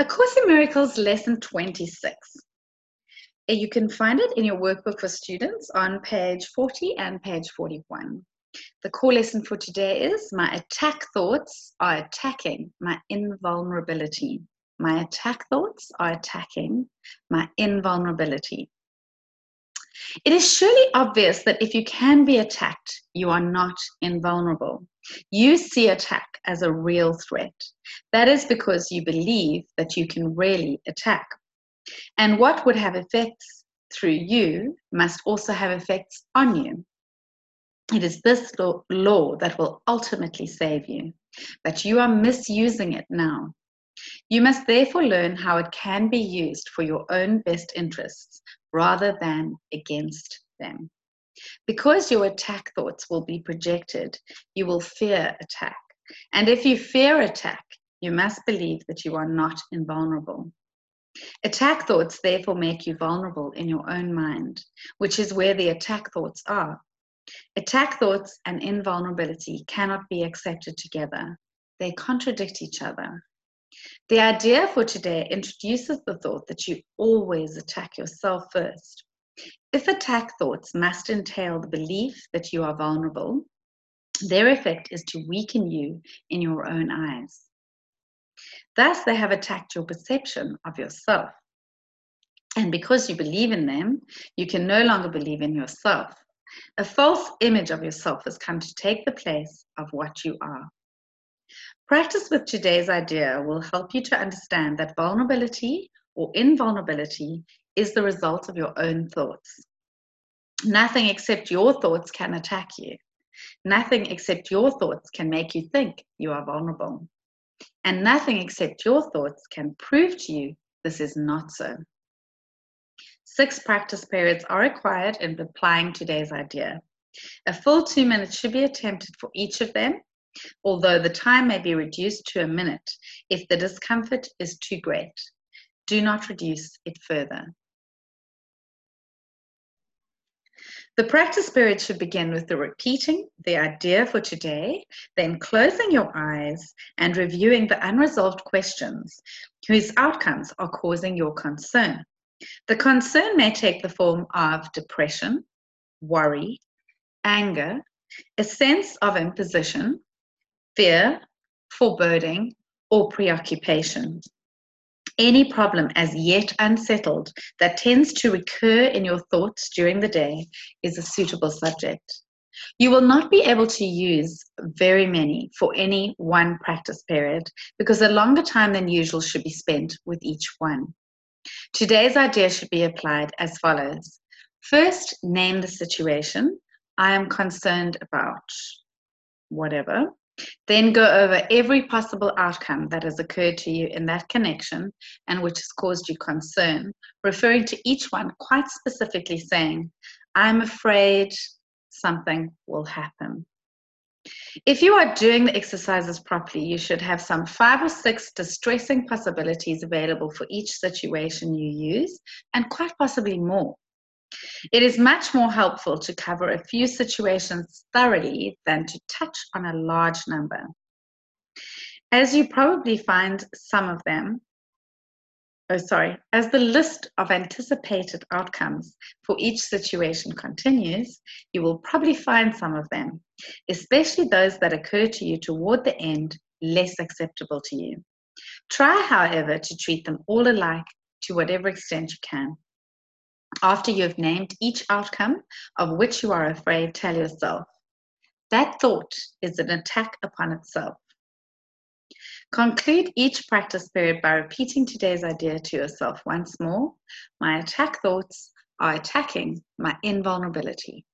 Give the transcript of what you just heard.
A Course in Miracles, Lesson 26. You can find it in your workbook for students on page 40 and page 41. The core lesson for today is my attack thoughts are attacking my invulnerability. My attack thoughts are attacking my invulnerability. It is surely obvious that if you can be attacked, you are not invulnerable. You see attack as a real threat. That is because you believe that you can really attack. And what would have effects through you must also have effects on you. It is this law that will ultimately save you, but you are misusing it now. You must therefore learn how it can be used for your own best interests rather than against them. Because your attack thoughts will be projected, you will fear attack. And if you fear attack, you must believe that you are not invulnerable. Attack thoughts therefore make you vulnerable in your own mind, which is where the attack thoughts are. Attack thoughts and invulnerability cannot be accepted together. They contradict each other. The idea for today introduces the thought that you always attack yourself first. If attack thoughts must entail the belief that you are vulnerable, their effect is to weaken you in your own eyes. Thus, they have attacked your perception of yourself. And because you believe in them, you can no longer believe in yourself. A false image of yourself has come to take the place of what you are. Practice with today's idea will help you to understand that vulnerability or invulnerability is the result of your own thoughts. Nothing except your thoughts can attack you. Nothing except your thoughts can make you think you are vulnerable. And nothing except your thoughts can prove to you this is not so. 6 practice periods are required in applying today's idea. A full 2 minutes should be attempted for each of them, although the time may be reduced to a minute if the discomfort is too great. Do not reduce it further. The practice period should begin with the repeating the idea for today, then closing your eyes and reviewing the unresolved questions whose outcomes are causing your concern. The concern may take the form of depression, worry, anger, a sense of imposition, fear, foreboding, or preoccupation. Any problem as yet unsettled that tends to recur in your thoughts during the day is a suitable subject. You will not be able to use very many for any one practice period because a longer time than usual should be spent with each one. Today's idea should be applied as follows. First, name the situation. I am concerned about whatever. Then go over every possible outcome that has occurred to you in that connection and which has caused you concern, referring to each one quite specifically saying, I'm afraid something will happen. If you are doing the exercises properly, you should have some 5 or 6 distressing possibilities available for each situation you use, and quite possibly more. It is much more helpful to cover a few situations thoroughly than to touch on a large number. As you probably find some of them, as the list of anticipated outcomes for each situation continues, you will probably find some of them, especially those that occur to you toward the end, less acceptable to you. Try, however, to treat them all alike to whatever extent you can. After you have named each outcome of which you are afraid, tell yourself, that thought is an attack upon itself. Conclude each practice period by repeating today's idea to yourself once more. My attack thoughts are attacking my invulnerability.